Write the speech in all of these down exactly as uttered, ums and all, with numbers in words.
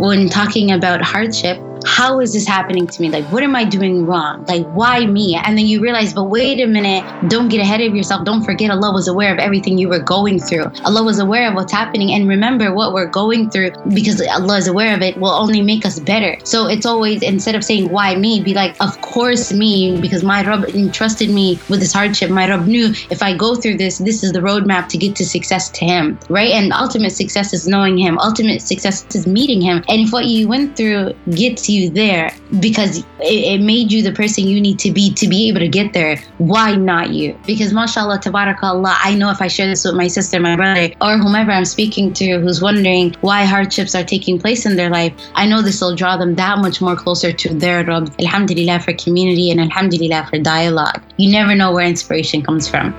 when talking about hardship, how is this happening to me? Like, what am I doing wrong? Like, why me? And then you realize, but wait a minute, don't get ahead of yourself. Don't forget Allah was aware of everything you were going through. Allah was aware of what's happening. And remember, what we're going through, because Allah is aware of it, will only make us better. So it's always, instead of saying, why me? Be like, of course me, because my Rabb entrusted me with this hardship. My Rabb knew if I go through this, this is the roadmap to get to success to Him, right? And ultimate success is knowing Him. Ultimate success is meeting Him. And if what you went through gets you there, because it, it made you the person you need to be to be able to get there, why not you? Because mashallah, tabarakallah, I know if I share this with my sister, my brother, or whomever I'm speaking to who's wondering why hardships are taking place in their life, I know this will draw them that much more closer to their Rabb. Alhamdulillah for community and alhamdulillah for dialogue. You never know where inspiration comes from.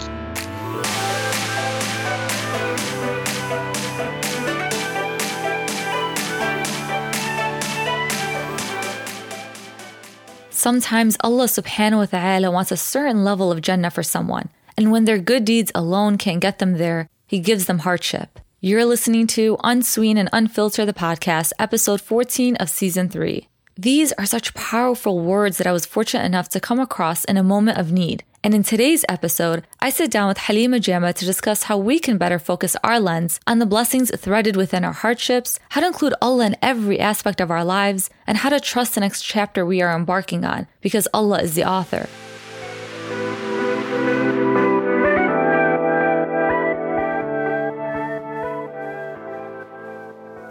Sometimes Allah subhanahu wa ta'ala wants a certain level of Jannah for someone, and when their good deeds alone can't get them there, He gives them hardship. You're listening to Unsween and Unfilter, the podcast, episode fourteen of season three. These are such powerful words that I was fortunate enough to come across in a moment of need. And in today's episode, I sit down with Halima Jama to discuss how we can better focus our lens on the blessings threaded within our hardships, how to include Allah in every aspect of our lives, and how to trust the next chapter we are embarking on, because Allah is the author.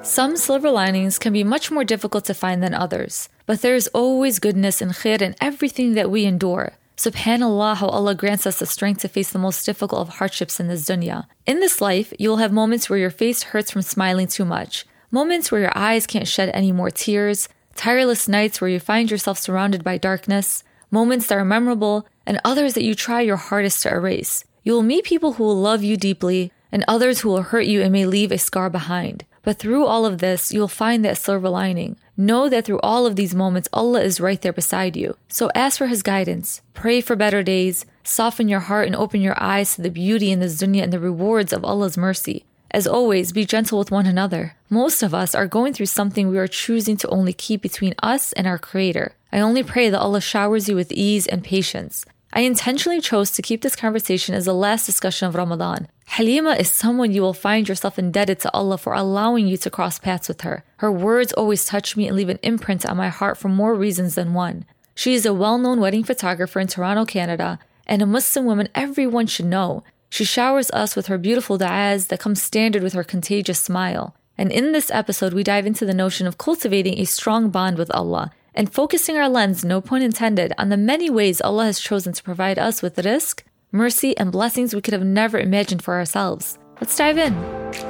Some silver linings can be much more difficult to find than others, but there is always goodness and khair in everything that we endure. SubhanAllah, how Allah grants us the strength to face the most difficult of hardships in this dunya. In this life, you will have moments where your face hurts from smiling too much, moments where your eyes can't shed any more tears, tireless nights where you find yourself surrounded by darkness, moments that are memorable, and others that you try your hardest to erase. You will meet people who will love you deeply, and others who will hurt you and may leave a scar behind. But through all of this, you'll find that silver lining. Know that through all of these moments, Allah is right there beside you. So ask for His guidance, pray for better days, soften your heart and open your eyes to the beauty in this dunya and the rewards of Allah's mercy. As always, be gentle with one another. Most of us are going through something we are choosing to only keep between us and our Creator. I only pray that Allah showers you with ease and patience. I intentionally chose to keep this conversation as the last discussion of Ramadan. Halima is someone you will find yourself indebted to Allah for allowing you to cross paths with her. Her words always touch me and leave an imprint on my heart for more reasons than one. She is a well-known wedding photographer in Toronto, Canada, and a Muslim woman everyone should know. She showers us with her beautiful du'as that come standard with her contagious smile. And in this episode, we dive into the notion of cultivating a strong bond with Allah and focusing our lens, no pun intended, on the many ways Allah has chosen to provide us with rizq, mercy, and blessings we could have never imagined for ourselves. Let's dive in.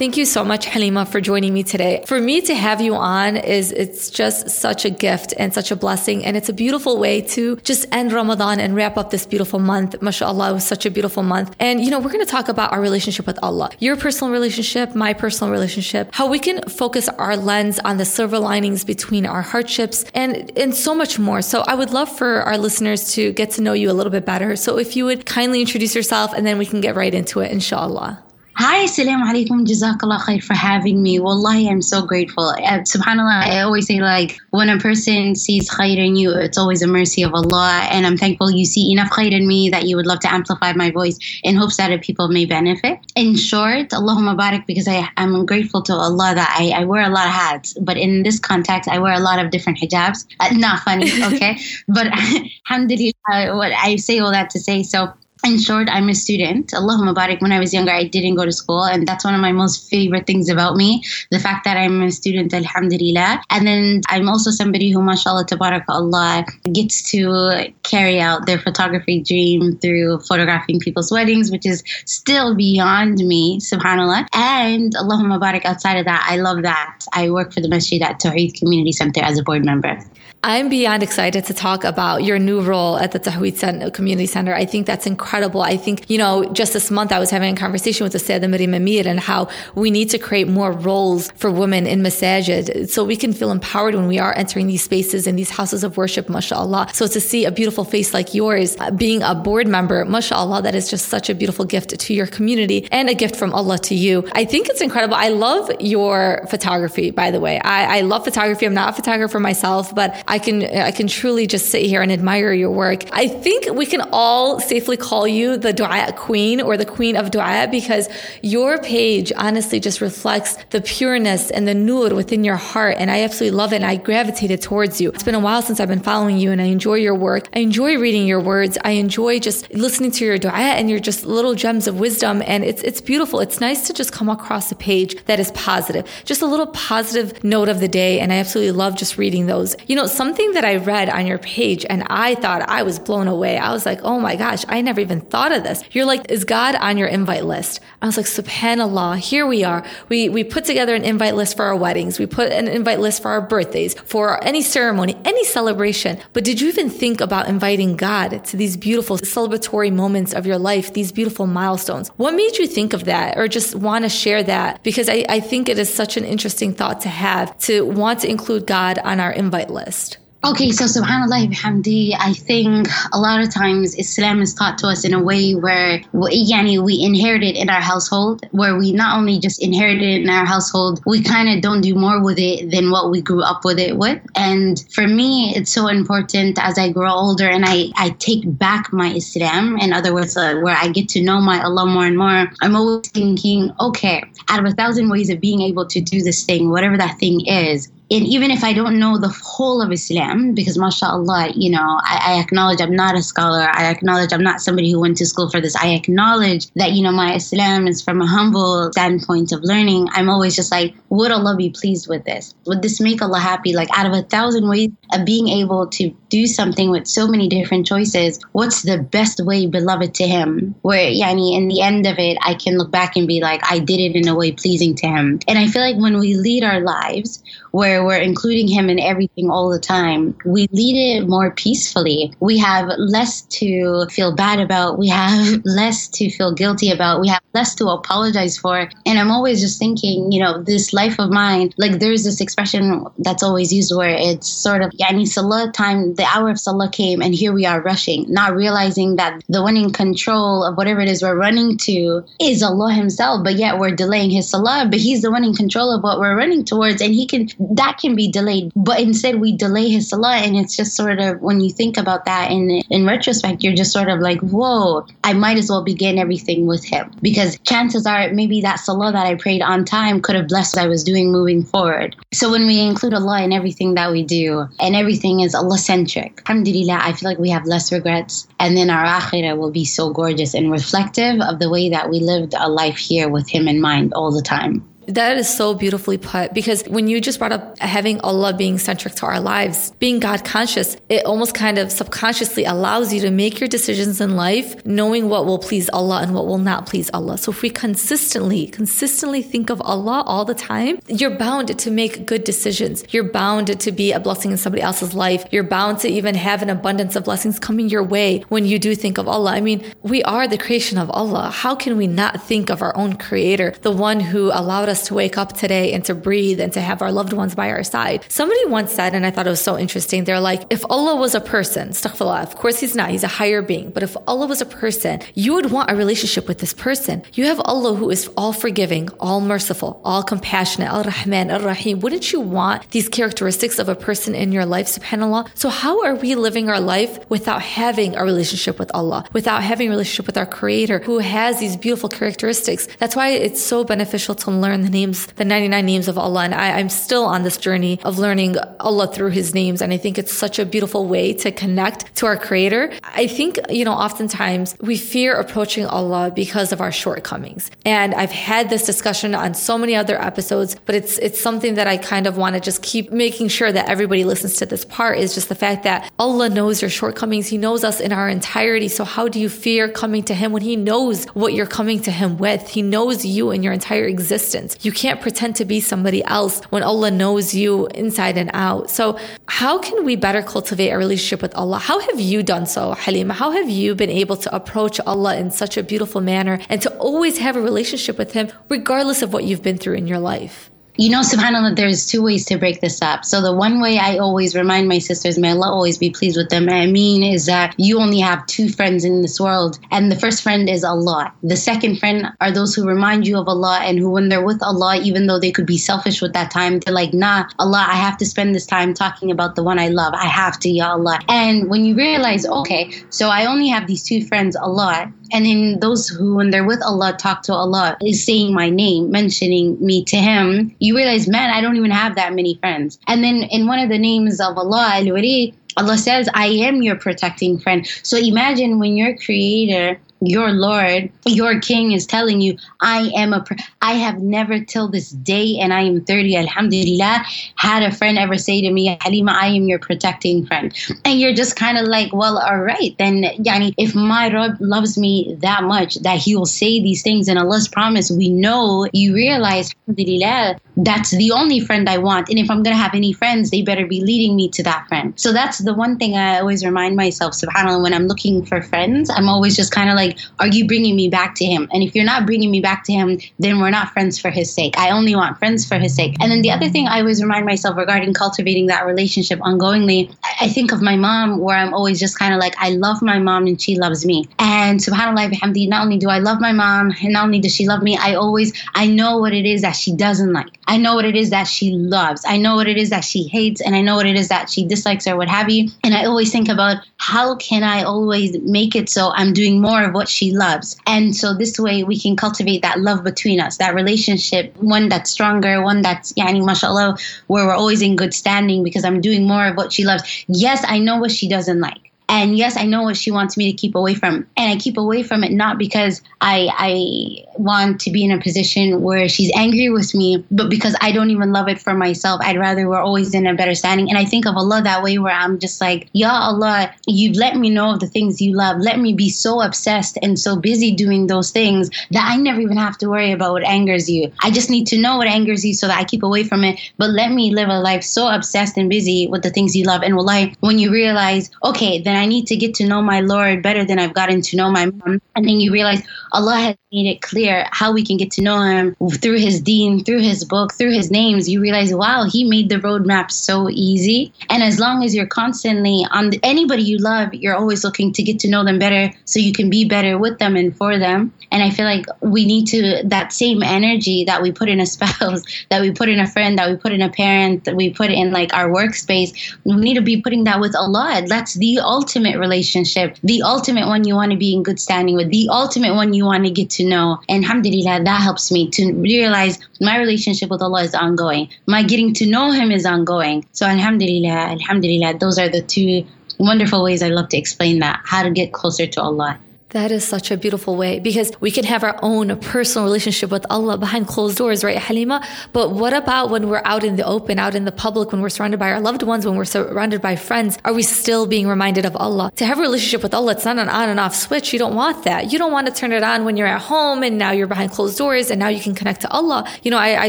Thank you so much, Halima, for joining me today. For me to have you on is, it's just such a gift and such a blessing. And it's a beautiful way to just end Ramadan and wrap up this beautiful month. MashaAllah, it was such a beautiful month. And, you know, we're going to talk about our relationship with Allah, your personal relationship, my personal relationship, how we can focus our lens on the silver linings between our hardships and, and so much more. So I would love for our listeners to get to know you a little bit better. So if you would kindly introduce yourself, and then we can get right into it, inshallah. Hi, assalamu alaikum, jazakallah khair for having me. Wallahi, I'm so grateful. Uh, subhanAllah, I always say, like, when a person sees khair in you, it's always a mercy of Allah. And I'm thankful you see enough khair in me that you would love to amplify my voice in hopes that people may benefit. In short, Allahumma barak, because I, I'm grateful to Allah that I, I wear a lot of hats. But in this context, I wear a lot of different hijabs. Uh, not funny, okay? But alhamdulillah, what I say all that to say, so... In short, I'm a student. Allahumma barak. When I was younger, I didn't go to school. And that's one of my most favorite things about me. The fact that I'm a student, alhamdulillah. And then I'm also somebody who, mashallah, tabarakallah, gets to carry out their photography dream through photographing people's weddings, which is still beyond me, subhanAllah. And Allahumma barak, outside of that, I love that. I work for the masjid at Tawheed Community Center as a board member. I'm beyond excited to talk about your new role at the Tawheed Community Center. I think that's incredible. I think, you know, just this month I was having a conversation with the Sayyida Maryam Amir and how we need to create more roles for women in masajid so we can feel empowered when we are entering these spaces and these houses of worship, mashallah. So to see a beautiful face like yours, being a board member, mashallah, that is just such a beautiful gift to your community and a gift from Allah to you. I think it's incredible. I love your photography, by the way. I, I love photography. I'm not a photographer myself, but I can I can truly just sit here and admire your work. I think we can all safely call you the Dua Queen or the Queen of Dua, because your page honestly just reflects the pureness and the nur within your heart, and I absolutely love it, and I gravitated towards you. It's been a while since I've been following you, and I enjoy your work. I enjoy reading your words. I enjoy just listening to your dua and your just little gems of wisdom, and it's it's beautiful. It's nice to just come across a page that is positive, just a little positive note of the day, and I absolutely love just reading those. You know, something that I read on your page and I thought I was blown away. I was like, oh my gosh, I never even thought of this. You're like, is God on your invite list? I was like, subhanallah, here we are. We we put together an invite list for our weddings. We put an invite list for our birthdays, for any ceremony, any celebration. But did you even think about inviting God to these beautiful celebratory moments of your life, these beautiful milestones? What made you think of that or just want to share that? Because I, I think it is such an interesting thought to have, to want to include God on our invite list. Okay, so subhanallah bihamdi, I think a lot of times Islam is taught to us in a way where we, yani, we inherit it in our household, where we not only just inherit it in our household, we kind of don't do more with it than what we grew up with it with. And for me, it's so important as I grow older and I, I take back my Islam, in other words, uh, where I get to know my Allah more and more, I'm always thinking, okay, out of a thousand ways of being able to do this thing, whatever that thing is, and even if I don't know the whole of Islam, because mashallah, you know, I, I acknowledge I'm not a scholar. I acknowledge I'm not somebody who went to school for this. I acknowledge that, you know, my Islam is from a humble standpoint of learning. I'm always just like, would Allah be pleased with this? Would this make Allah happy? Like out of a thousand ways of being able to do something with so many different choices, what's the best way beloved to him? Where, yani, in the end of it, I can look back and be like, I did it in a way pleasing to him. And I feel like when we lead our lives, where we're including him in everything all the time, we lead it more peacefully. We have less to feel bad about. We have less to feel guilty about. We have less to apologize for. And I'm always just thinking, you know, this life of mine, like there's this expression that's always used where it's sort of, yani, Salah time, the hour of Salah came and here we are rushing, not realizing that the one in control of whatever it is we're running to is Allah himself, but yet we're delaying his Salah, but he's the one in control of what we're running towards and he can, that can be delayed, but instead we delay his salah. And it's just sort of, when you think about that in in retrospect, you're just sort of like, whoa, I might as well begin everything with him, because chances are maybe that salah that I prayed on time could have blessed what I was doing moving forward. So when we include Allah in everything that we do and everything is Allah centric, alhamdulillah, I feel like we have less regrets, and then our akhirah will be so gorgeous and reflective of the way that we lived a life here with him in mind all the time. That is so beautifully put, because when you just brought up having Allah being centric to our lives, being God conscious, it almost kind of subconsciously allows you to make your decisions in life knowing what will please Allah and what will not please Allah. So if we consistently, consistently think of Allah all the time, you're bound to make good decisions. You're bound to be a blessing in somebody else's life. You're bound to even have an abundance of blessings coming your way when you do think of Allah. I mean, we are the creation of Allah. How can we not think of our own creator, the one who allowed us to wake up today and to breathe and to have our loved ones by our side? Somebody once said, and I thought it was so interesting, they're like, if Allah was a person, astaghfirullah, of course he's not, he's a higher being, but if Allah was a person, you would want a relationship with this person. You have Allah who is all forgiving, all merciful, all compassionate, Ar-Rahman, Ar-Rahim. Wouldn't you want these characteristics of a person in your life, subhanAllah? So how are we living our life without having a relationship with Allah, without having a relationship with our Creator who has these beautiful characteristics? That's why it's so beneficial to learn the names, the ninety-nine names of Allah. And I, I'm still on this journey of learning Allah through his names. And I think it's such a beautiful way to connect to our creator. I think, you know, oftentimes we fear approaching Allah because of our shortcomings. And I've had this discussion on so many other episodes, but it's, it's something that I kind of want to just keep making sure that everybody listens to this part, is just the fact that Allah knows your shortcomings. He knows us in our entirety. So how do you fear coming to him when he knows what you're coming to him with? He knows you and your entire existence. kids. You can't pretend to be somebody else when Allah knows you inside and out. So how can we better cultivate a relationship with Allah? How have you done so, Halima? How have you been able to approach Allah in such a beautiful manner and to always have a relationship with Him, regardless of what you've been through in your life? You know, subhanAllah, there's two ways to break this up. So the one way I always remind my sisters, may Allah always be pleased with them, I mean, is that you only have two friends in this world. And the first friend is Allah. The second friend are those who remind you of Allah and who, when they're with Allah, even though they could be selfish with that time, they're like, nah, Allah, I have to spend this time talking about the one I love. I have to, ya Allah. And when you realize, okay, so I only have these two friends, Allah, and then those who, when they're with Allah, talk to Allah, is saying my name, mentioning me to Him, you realize, man, I don't even have that many friends. And then in one of the names of Allah, Al-Wari, Allah says, I am your protecting friend. So imagine when your Creator, your Lord, your King is telling you, I am a, pr- I have never till this day, and I am thirty, alhamdulillah, had a friend ever say to me, Halima, I am your protecting friend. And you're just kind of like, well, all right, then, yani, if my Rabb loves me that much, that He will say these things, and Allah's promise, we know, you realize, alhamdulillah, that's the only friend I want. And if I'm going to have any friends, they better be leading me to that friend. So that's the one thing I always remind myself, subhanAllah, when I'm looking for friends, I'm always just kind of like, are you bringing me back to Him? And if you're not bringing me back to Him, then we're not friends for His sake. I only want friends for His sake. And then the other thing I always remind myself regarding cultivating that relationship ongoingly, I think of my mom, where I'm always just kind of like, I love my mom and she loves me. And subhanAllah, bihamdi, not only do I love my mom and not only does she love me, I always, I know what it is that she doesn't like. I know what it is that she loves. I know what it is that she hates, and I know what it is that she dislikes or what have you. And I always think about, how can I always make it so I'm doing more of what she loves? And so this way we can cultivate that love between us, that relationship, one that's stronger, one that's, yani, mashallah, where we're always in good standing because I'm doing more of what she loves. Yes, I know what she doesn't like. And yes, I know what she wants me to keep away from. And I keep away from it not because I I want to be in a position where she's angry with me, but because I don't even love it for myself. I'd rather we're always in a better standing. And I think of Allah that way, where I'm just like, Ya Allah, you've let me know of the things you love. Let me be so obsessed and so busy doing those things that I never even have to worry about what angers you. I just need to know what angers you so that I keep away from it. But let me live a life so obsessed and busy with the things you love. And wallahi, when you realize, okay, then I need to get to know my Lord better than I've gotten to know my mom. And then you realize Allah has made it clear how we can get to know Him through His deen, through His book, through His names. You realize, wow, He made the roadmap so easy. And as long as you're constantly on the, anybody you love, you're always looking to get to know them better so you can be better with them and for them. And I feel like we need to, that same energy that we put in a spouse, that we put in a friend, that we put in a parent, that we put in like our workspace, we need to be putting that with Allah. That's the ultimate ultimate relationship, the ultimate one you want to be in good standing with, the ultimate one you want to get to know. And alhamdulillah, that helps me to realize my relationship with Allah is ongoing. My getting to know Him is ongoing. So alhamdulillah, alhamdulillah, those are the two wonderful ways I love to explain that, how to get closer to Allah. That is such a beautiful way, because we can have our own personal relationship with Allah behind closed doors, right, Halima? But what about when we're out in the open, out in the public, when we're surrounded by our loved ones, when we're surrounded by friends? Are we still being reminded of Allah? To have a relationship with Allah, it's not an on and off switch. You don't want that. You don't want to turn it on when you're at home and now you're behind closed doors and now you can connect to Allah. You know, I, I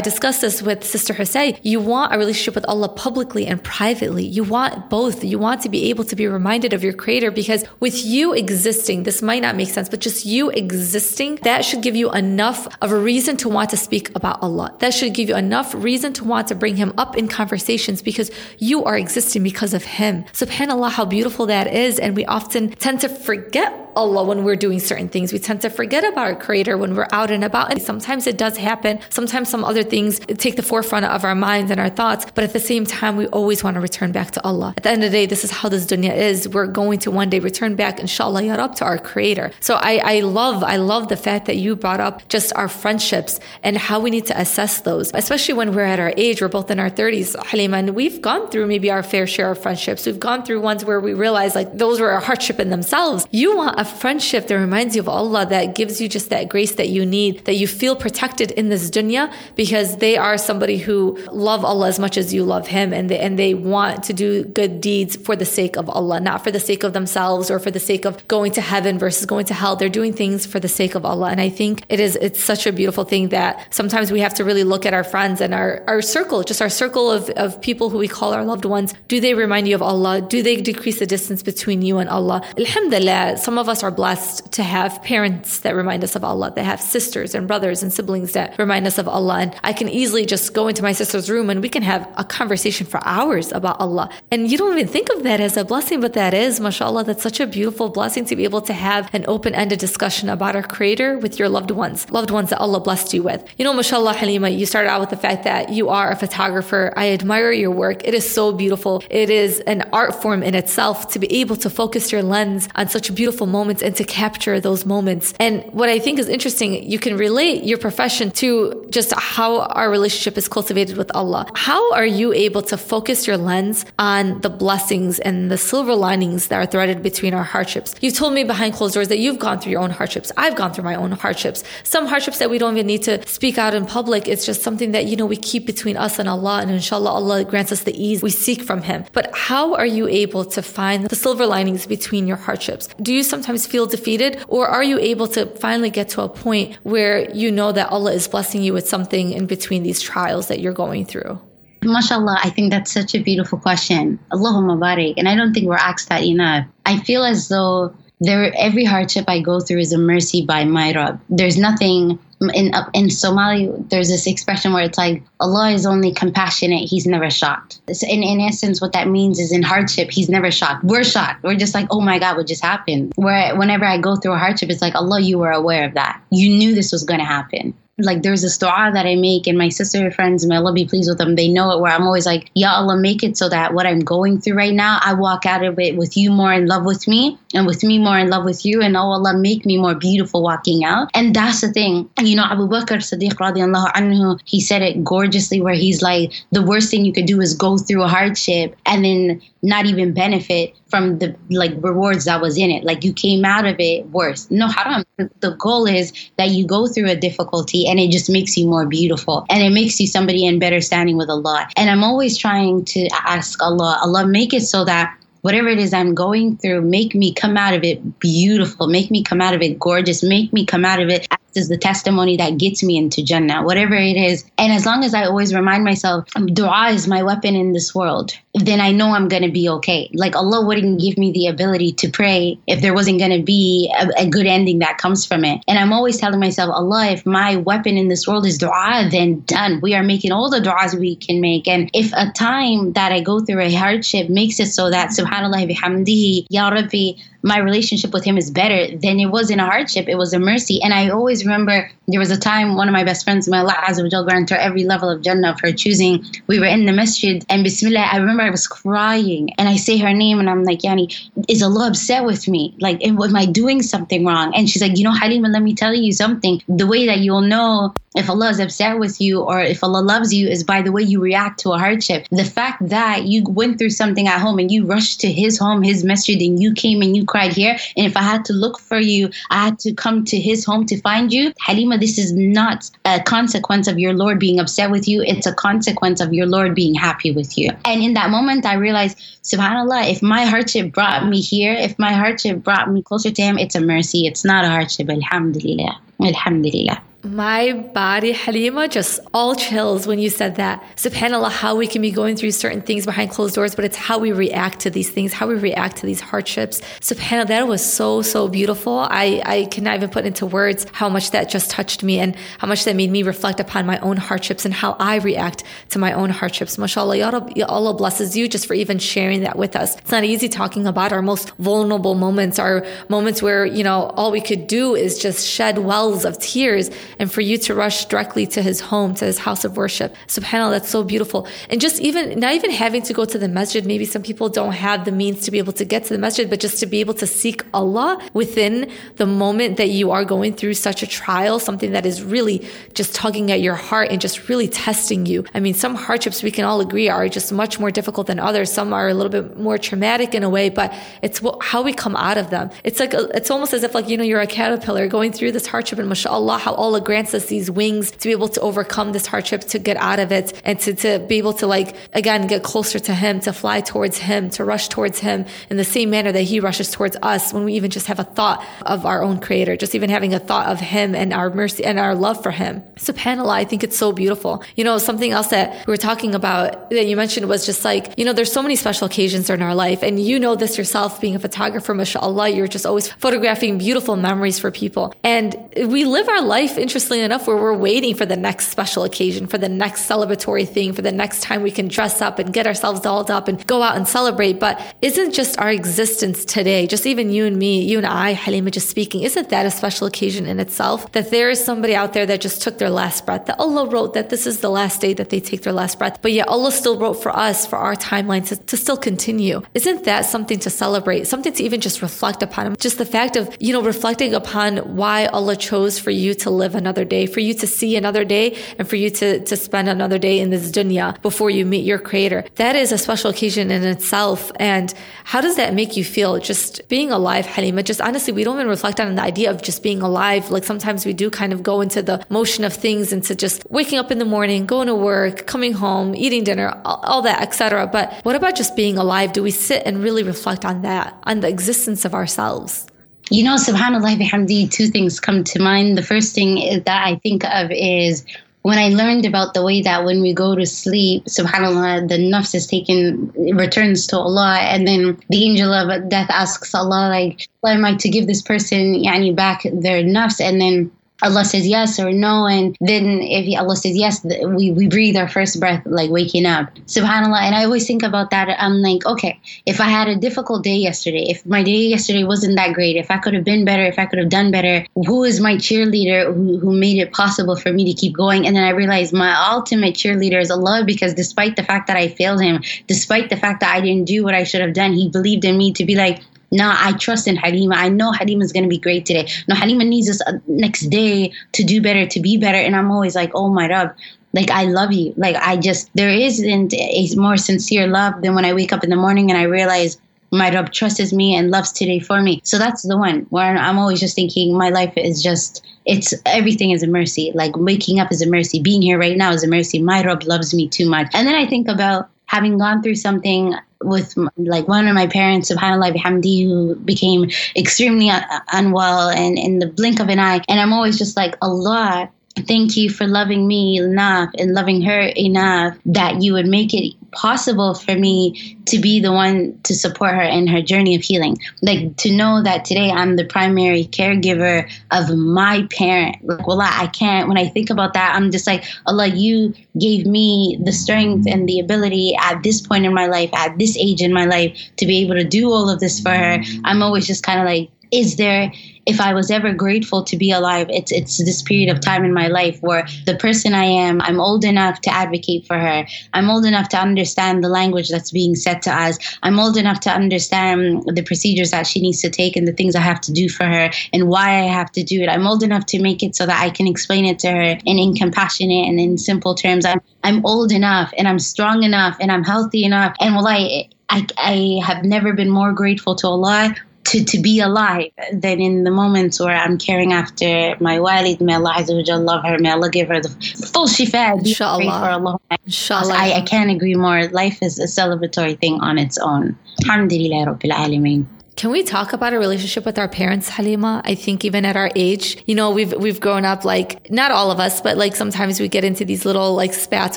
discussed this with Sister Hussein. You want a relationship with Allah publicly and privately. You want both. You want to be able to be reminded of your Creator, because with you existing, this might not make sense, but just you existing, that should give you enough of a reason to want to speak about Allah. That should give you enough reason to want to bring Him up in conversations, because you are existing because of Him. SubhanAllah, how beautiful that is. And we often tend to forget Allah when we're doing certain things. We tend to forget about our Creator when we're out and about. And sometimes it does happen. Sometimes some other things take the forefront of our minds and our thoughts. But at the same time, we always want to return back to Allah. At the end of the day, this is how this dunya is. We're going to one day return back, inshallah, ya Rab, to our Creator. So I, I love, I love the fact that you brought up just our friendships and how we need to assess those, especially when we're at our age. We're both in our thirties, Halima, and we've gone through maybe our fair share of friendships. We've gone through ones where we realize like those were a hardship in themselves. You want a friendship that reminds you of Allah, that gives you just that grace that you need, that you feel protected in this dunya, because they are somebody who love Allah as much as you love him, and they, and they want to do good deeds for the sake of Allah, not for the sake of themselves or for the sake of going to heaven versus going to hell. They're doing things for the sake of Allah. And I think it is, it's such a beautiful thing that sometimes we have to really look at our friends and our, our circle, just our circle of, of people who we call our loved ones. Do they remind you of Allah? Do they decrease the distance between you and Allah? Alhamdulillah, some of us are blessed to have parents that remind us of Allah, that have sisters and brothers and siblings that remind us of Allah. And I can easily just go into my sister's room and we can have a conversation for hours about Allah. And you don't even think of that as a blessing, but that is, mashallah, that's such a beautiful blessing to be able to have an open-ended discussion about our Creator with your loved ones, loved ones that Allah blessed you with. You know, mashallah, Halima, you started out with the fact that you are a photographer. I admire your work. It is so beautiful. It is an art form in itself to be able to focus your lens on such beautiful moments and to capture those moments. And what I think is interesting, you can relate your profession to just how our relationship is cultivated with Allah. How are you able to focus your lens on the blessings and the silver linings that are threaded between our hardships? You've told me behind closed doors that you've gone through your own hardships. I've gone through my own hardships. Some hardships that we don't even need to speak out in public. It's just something that, you know, we keep between us and Allah, and inshallah Allah grants us the ease we seek from him. But how are you able to find the silver linings between your hardships? Do you sometimes feel defeated, or are you able to finally get to a point where you know that Allah is blessing you with something in between these trials that you're going through? MashaAllah, I think that's such a beautiful question. Allahumma barik. And I don't think we're asked that enough. I feel as though there, every hardship I go through is a mercy by my Rabb. There's nothing... In, in Somali, there's this expression where it's like, Allah is only compassionate, he's never shocked. So in, in essence, what that means is in hardship, he's never shocked. We're shocked. We're just like, oh my God, what just happened? Where whenever I go through a hardship, it's like, Allah, you were aware of that. You knew this was going to happen. Like there's this dua that I make, and my sister and friends, may Allah be pleased with them, they know it, where I'm always like, Ya Allah, make it so that what I'm going through right now, I walk out of it with you more in love with me, and with me more in love with you, and oh Allah, make me more beautiful walking out. And that's the thing. You know, Abu Bakr Siddiq radiallahu anhu, he said it gorgeously, where he's like, the worst thing you could do is go through a hardship and then not even benefit from the like rewards that was in it. Like you came out of it worse. No haram. The goal is that you go through a difficulty and it just makes you more beautiful, and it makes you somebody in better standing with Allah. And I'm always trying to ask Allah, Allah, make it so that whatever it is I'm going through, make me come out of it beautiful, make me come out of it gorgeous, make me come out of it as the testimony that gets me into Jannah, whatever it is. And as long as I always remind myself, dua is my weapon in this world, then I know I'm going to be okay. Like Allah wouldn't give me the ability to pray if there wasn't going to be a, a good ending that comes from it. And I'm always telling myself, Allah, if my weapon in this world is dua, then done. We are making all the duas we can make. And if a time that I go through a hardship makes it so that, subhanallah bihamdihi, ya Rabbi, my relationship with him is better, then it wasn't a hardship, it was a mercy. And I always remember there was a time, one of my best friends, may Allah Azza wa Jal grant her every level of Jannah of her choosing, we were in the masjid, and Bismillah, I remember I was crying, and I say her name, and I'm like, Yani, is Allah upset with me? Like, am I doing something wrong? And she's like, you know, Halima, let me tell you something. The way that you'll know if Allah is upset with you or if Allah loves you is by the way you react to a hardship. The fact that you went through something at home and you rushed to his home, his masjid, and you came and you cried here, and if I had to look for you, I had to come to his home to find you. Halima, this is not a consequence of your Lord being upset with you. It's a consequence of your Lord being happy with you. And in that moment, I realized, subhanallah, if my hardship brought me here, if my hardship brought me closer to him, it's a mercy. It's not a hardship. Alhamdulillah. Alhamdulillah. My body, Halima, just all chills when you said that. SubhanAllah, how we can be going through certain things behind closed doors, but it's how we react to these things, how we react to these hardships. SubhanAllah, that was so, so beautiful. I, I cannot even put into words how much that just touched me and how much that made me reflect upon my own hardships and how I react to my own hardships. MashaAllah, Ya Rabbi, Allah blesses you just for even sharing that with us. It's not easy talking about our most vulnerable moments, our moments where, you know, all we could do is just shed wells of tears. and for you to rush directly to his home, to his house of worship. SubhanAllah, that's so beautiful. And just even, not even having to go to the masjid, maybe some people don't have the means to be able to get to the masjid, but just to be able to seek Allah within the moment that you are going through such a trial, something that is really just tugging at your heart and just really testing you. I mean, some hardships we can all agree are just much more difficult than others. Some are a little bit more traumatic in a way, but it's what, how we come out of them. It's like, a, it's almost as if like, you know, you're a caterpillar going through this hardship, and mashallah, how Allah grants us these wings to be able to overcome this hardship, to get out of it, and to, to be able to like, again, get closer to Him, to fly towards Him, to rush towards Him in the same manner that He rushes towards us when we even just have a thought of our own Creator, just even having a thought of Him and our mercy and our love for Him. SubhanAllah, I think it's so beautiful. You know, something else that we were talking about that you mentioned was just like, you know, there's so many special occasions in our life, and you know this yourself, being a photographer, mashallah, you're just always photographing beautiful memories for people. And we live our life, interestingly enough, where we're waiting for the next special occasion, for the next celebratory thing, for the next time we can dress up and get ourselves dolled up and go out and celebrate. But isn't just our existence today, just even you and me, you and I, Halima, just speaking, isn't that a special occasion in itself? That there is somebody out there that just took their last breath, that Allah wrote that this is the last day that they take their last breath, but yet Allah still wrote for us, for our timeline to, to still continue. Isn't that something to celebrate, something to even just reflect upon? Just the fact of, you know, reflecting upon why Allah chose for you to live another day, for you to see another day, and for you to, to spend another day in this dunya before you meet your Creator. That is a special occasion in itself. And how does that make you feel? Just being alive, Halima, just honestly, we don't even reflect on the idea of just being alive. Like sometimes we do kind of go into the motion of things, into just waking up in the morning, going to work, coming home, eating dinner, all that, et cetera. But what about just being alive? Do we sit and really reflect on that, on the existence of ourselves? You know, subhanAllah bihamdi, two things come to mind. The first thing that I think of is when I learned about the way that when we go to sleep, subhanAllah, the nafs is taken, returns to Allah, and then the angel of death asks Allah, like, what am I to give this person, yani, back their nafs? And then Allah says yes or no, and then if Allah says yes, we, we breathe our first breath, like waking up. SubhanAllah, and I always think about that. I'm like, okay, if I had a difficult day yesterday, if my day yesterday wasn't that great, if I could have been better, if I could have done better, who is my cheerleader who, who made it possible for me to keep going? And then I realized my ultimate cheerleader is Allah, because despite the fact that I failed Him, despite the fact that I didn't do what I should have done, He believed in me to be like, nah, I trust in Halima. I know Halima is going to be great today. No, Halima needs us next day to do better, to be better. And I'm always like, oh my Rabb, like, I love you. Like, I just, there isn't a more sincere love than when I wake up in the morning and I realize my Rabb trusts me and loves today for me. So that's the one where I'm always just thinking my life is just, it's, everything is a mercy. Like, waking up is a mercy. Being here right now is a mercy. My Rabb loves me too much. And then I think about having gone through something with like one of my parents, subhanAllah bihamdi, who became extremely un- unwell and in the blink of an eye. And I'm always just like, Allah, thank you for loving me enough and loving her enough that you would make it possible for me to be the one to support her in her journey of healing. Like, to know that today I'm the primary caregiver of my parent. Like, wallah, I can't. When I think about that, I'm just like, Allah, you gave me the strength and the ability at this point in my life, at this age in my life, to be able to do all of this for her. I'm always just kind of like, is there, if I was ever grateful to be alive, it's it's this period of time in my life where the person I am, I'm old enough to advocate for her. I'm old enough to understand the language that's being said to us. I'm old enough to understand the procedures that she needs to take and the things I have to do for her and why I have to do it. I'm old enough to make it so that I can explain it to her and in compassionate and in simple terms. I'm, I'm old enough and I'm strong enough and I'm healthy enough. And well, I, I, I have never been more grateful to Allah To, to be alive than in the moments where I'm caring after my walid. May Allah Azza wa Jalla love her. May Allah give her the full shifa. Inshallah. Inshallah. I, I can't agree more. Life is a celebratory thing on its own. Alhamdulillah Rabbil Alameen. Can we talk about a relationship with our parents, Halima? I think even at our age, you know, we've we've grown up, like, not all of us, but like sometimes we get into these little like spats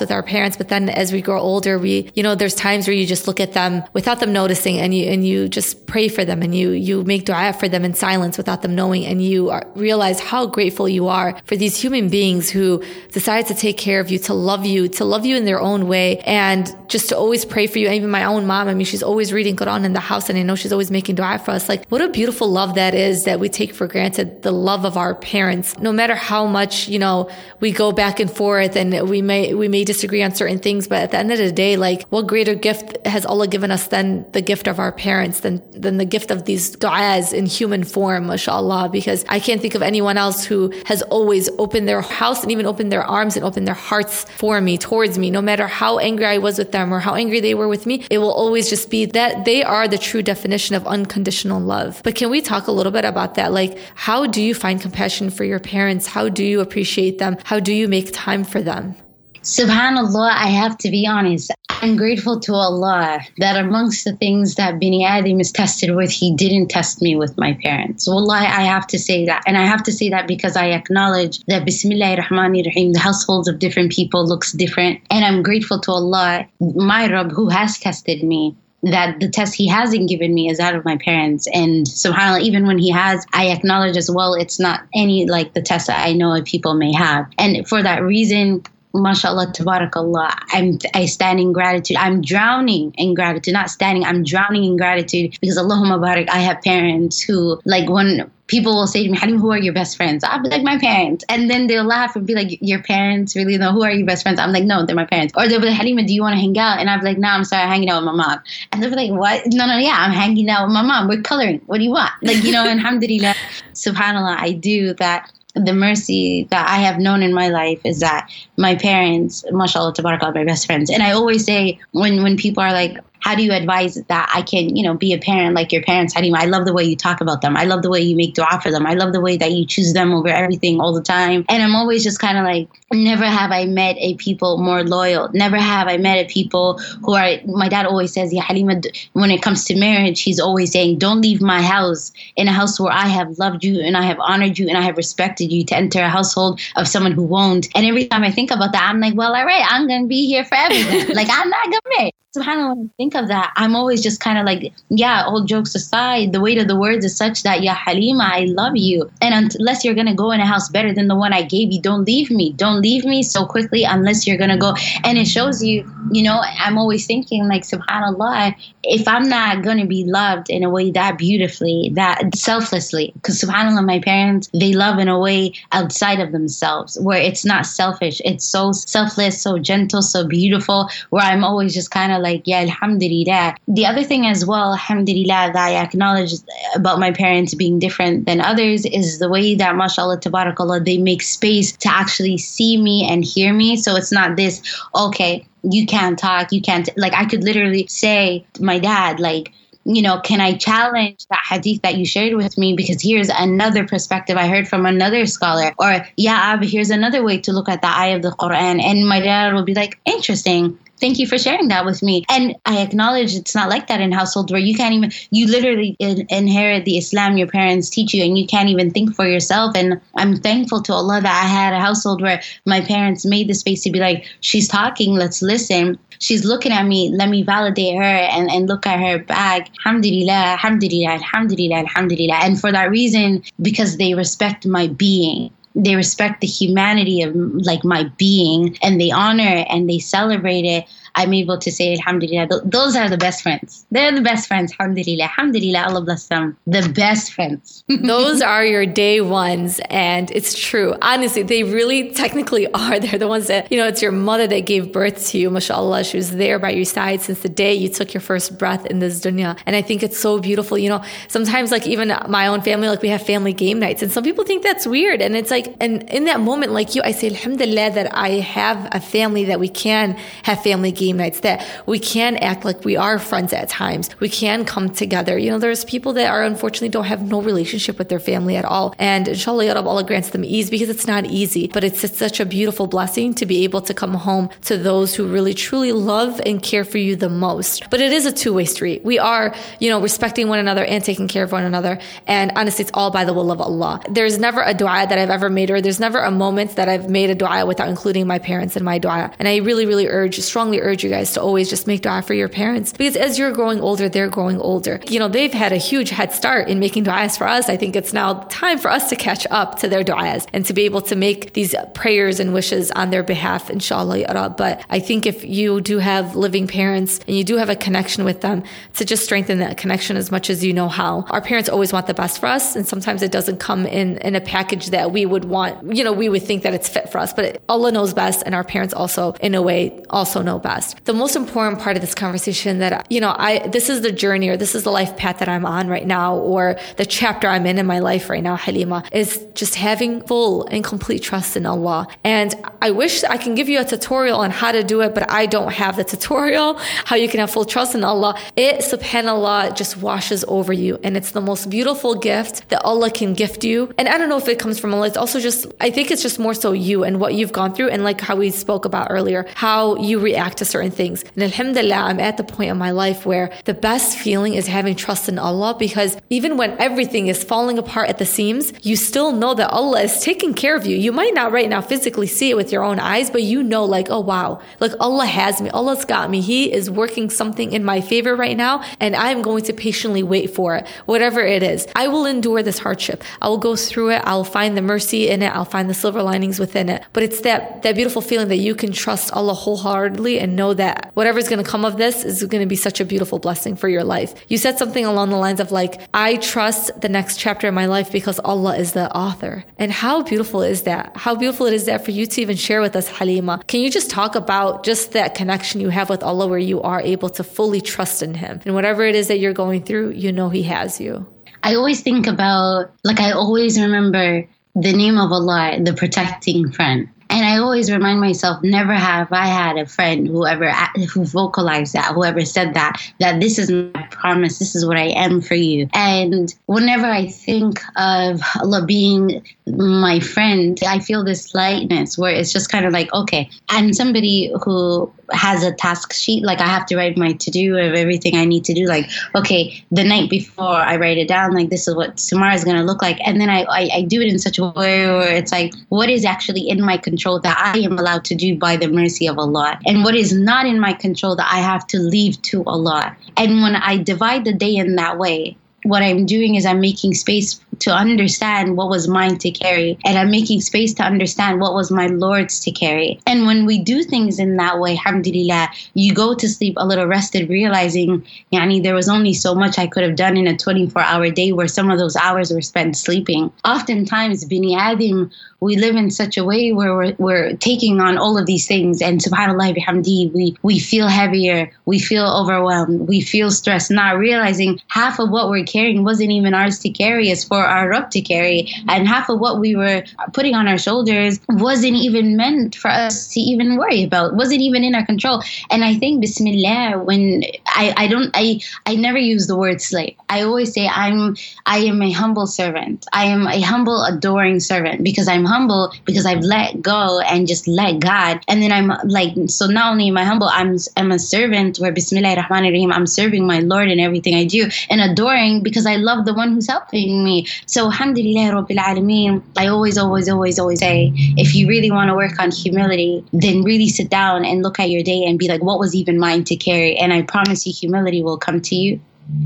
with our parents. But then as we grow older, we, you know, there's times where you just look at them without them noticing, and you and you just pray for them, and you you make dua for them in silence without them knowing, and you are, realize how grateful you are for these human beings who decided to take care of you, to love you, to love you in their own way, and just to always pray for you. And even my own mom, I mean, she's always reading Quran in the house, and I know she's always making dua provide for us. Like, what a beautiful love that is, that we take for granted, the love of our parents. No matter how much, you know, we go back and forth and we may, we may disagree on certain things, but at the end of the day, like, what greater gift has Allah given us than the gift of our parents, than, than the gift of these du'as in human form, mashallah, because I can't think of anyone else who has always opened their house and even opened their arms and opened their hearts for me, towards me, no matter how angry I was with them or how angry they were with me. It will always just be that they are the true definition of unconditional love. But can we talk a little bit about that? Like, how do you find compassion for your parents? How do you appreciate them? How do you make time for them? SubhanAllah, I have to be honest. I'm grateful to Allah that amongst the things that Bini Adam is tested with, He didn't test me with my parents. Wallahi, I have to say that. And I have to say that because I acknowledge that Bismillahirrahmanirrahim, the households of different people looks different. And I'm grateful to Allah, my Rabb, who has tested me, that the test He hasn't given me is that of my parents. And subhanAllah, even when He has, I acknowledge as well, it's not any like the test that I know people may have. And for that reason, mashallah, tabarakallah, I'm I stand in gratitude. I'm drowning in gratitude, not standing. I'm drowning in gratitude because Allahumma barik, I have parents who, like, when people will say to me, Halima, who are your best friends? I'll be like, my parents. And then they'll laugh and be like, your parents really know? Who are your best friends? I'm like, no, they're my parents. Or they'll be like, Halima, do you want to hang out? And I'll be like, no, I'm sorry, I'm hanging out with my mom. And they'll be like, what? No, no, yeah, I'm hanging out with my mom. We're coloring. What do you want? Like, you know, alhamdulillah, subhanAllah, I do that. The mercy that I have known in my life is that my parents, mashallah, tabarakallah, my best friends. And I always say when, when people are like, how do you advise that I can, you know, be a parent like your parents? Halima, I love the way you talk about them. I love the way you make dua for them. I love the way that you choose them over everything all the time. And I'm always just kind of like, never have I met a people more loyal. Never have I met a people who are, my dad always says, yeah, Halima, when it comes to marriage, he's always saying, don't leave my house, in a house where I have loved you and I have honored you and I have respected you, to enter a household of someone who won't. And every time I think about that, I'm like, well, all right, I'm going to be here forever. Like, I'm not going to marry. SubhanAllah, when I think of that, I'm always just kind of like, yeah, all jokes aside, the weight of the words is such that, yeah, Halima, I love you. And unless you're going to go in a house better than the one I gave you, don't leave me. Don't leave me so quickly unless you're going to go. And it shows you, you know, I'm always thinking like, SubhanAllah, if I'm not going to be loved in a way that beautifully, that selflessly, because SubhanAllah, my parents, they love in a way outside of themselves, where it's not selfish, it's so selfless, so gentle, so beautiful, where I'm always just kind of like, yeah, alhamdulillah. The other thing as well, alhamdulillah, that I acknowledge about my parents being different than others is the way that, mashallah, tabarakallah, they make space to actually see me and hear me. So it's not this, okay, you can't talk, you can't, like, I could literally say to my dad, like, you know, can I challenge that hadith that you shared with me? Because here's another perspective I heard from another scholar. Or, yeah, Abba, here's another way to look at the ayah of the Quran. And my dad will be like, interesting. Thank you for sharing that with me. And I acknowledge it's not like that in households where you can't even, you literally in, inherit the Islam your parents teach you and you can't even think for yourself. And I'm thankful to Allah that I had a household where my parents made the space to be like, she's talking, let's listen. She's looking at me, let me validate her and, and look at her back. Alhamdulillah, alhamdulillah, alhamdulillah, alhamdulillah. And for that reason, because they respect my being. They respect the humanity of like my being, and they honor and they celebrate it. I'm able to say, alhamdulillah, th- those are the best friends. They're the best friends, alhamdulillah. Alhamdulillah, Allah bless them. The best friends. Those are your day ones, and it's true. Honestly, they really technically are. They're the ones that, you know, it's your mother that gave birth to you, mashallah. She was there by your side since the day you took your first breath in this dunya. And I think it's so beautiful. You know, sometimes like even my own family, like we have family game nights, and some people think that's weird. And it's like, and in that moment, like you, I say, alhamdulillah, that I have a family, that we can have family game nights, that we can act like we are friends at times. We can come together. You know, there's people that are unfortunately don't have no relationship with their family at all. And inshallah, Ya Rab, Allah grants them ease, because it's not easy, but it's, it's such a beautiful blessing to be able to come home to those who really truly love and care for you the most. But it is a two-way street. We are, you know, respecting one another and taking care of one another. And honestly, it's all by the will of Allah. There's never a dua that I've ever made, or there's never a moment that I've made a dua without including my parents in my dua. And I really, really urge, strongly urge encourage you guys to always just make dua for your parents, because as you're growing older, they're growing older. You know, they've had a huge head start in making du'as for us. I think it's now time for us to catch up to their du'as and to be able to make these prayers and wishes on their behalf, inshallah, ya Rab. But I think if you do have living parents and you do have a connection with them, to just strengthen that connection as much as you know how. Our parents always want the best for us, and sometimes it doesn't come in, in a package that we would want, you know, we would think that it's fit for us, but Allah knows best, and our parents also, in a way, also know best. The most important part of this conversation that, you know, I, this is the journey, or this is the life path that I'm on right now, or the chapter I'm in in my life right now, Halima, is just having full and complete trust in Allah. And I wish I can give you a tutorial on how to do it, but I don't have the tutorial, how you can have full trust in Allah. It, subhanAllah, just washes over you, and it's the most beautiful gift that Allah can gift you. And I don't know if it comes from Allah. It's also just, I think it's just more so you and what you've gone through, and like how we spoke about earlier, how you react to certain things. And alhamdulillah, I'm at the point in my life where the best feeling is having trust in Allah, because even when everything is falling apart at the seams, you still know that Allah is taking care of you. You might not right now physically see it with your own eyes, but you know, like, oh wow, like Allah has me, Allah's got me. He is working something in my favor right now, and I'm going to patiently wait for it, whatever it is. I will endure this hardship. I will go through it. I'll find the mercy in it. I'll find the silver linings within it. But it's that, that beautiful feeling that you can trust Allah wholeheartedly and know that whatever's going to come of this is going to be such a beautiful blessing for your life. You said something along the lines of like, I trust the next chapter of my life because Allah is the author. And how beautiful is that? How beautiful it is that for you to even share with us, Halima. Can you just talk about just that connection you have with Allah, where you are able to fully trust in Him? And whatever it is that you're going through, you know He has you. I always think about, like, I always remember the name of Allah, the protecting friend. And I always remind myself, never have I had a friend whoever who vocalized that, whoever said that, that this is my promise, this is what I am for you. And whenever I think of Allah being my friend, I feel this lightness where it's just kind of like, okay. And somebody who has a task sheet, like I have to write my to-do of everything I need to do, like, okay, the night before I write it down, like this is what tomorrow is going to look like. And then I, I, I do it in such a way where it's like, what is actually in my control? Control that I am allowed to do by the mercy of Allah, and what is not in my control that I have to leave to Allah. And when I divide the day in that way, what I'm doing is I'm making space to understand what was mine to carry, and I'm making space to understand what was my Lord's to carry. And when we do things in that way, alhamdulillah, you go to sleep a little rested, realizing yani, there was only so much I could have done in a twenty-four hour day, where some of those hours were spent sleeping. Oftentimes, Bini Adam, we live in such a way where we're, we're taking on all of these things, and subhanAllah bihamdi, we, we feel heavier, we feel overwhelmed, we feel stressed, not realizing half of what we're carrying wasn't even ours to carry, it's for our Rabb to carry, and half of what we were putting on our shoulders wasn't even meant for us to even worry about, wasn't even in our control. And I think Bismillah, when I, I don't I, I never use the word slave, I always say I'm I am a humble servant, I am a humble adoring servant, because I'm humble because I've let go and just let God. And then I'm like, so not only am I humble, I'm, I'm a servant where Bismillah ar-Rahman ar-Rahim, I'm serving my Lord in everything I do, and adoring because I love the one who's helping me. So alhamdulillah Rabbil Alameen, I always, always, always, always say, if you really want to work on humility, then really sit down and look at your day and be like, what was even mine to carry? And I promise you, humility will come to you.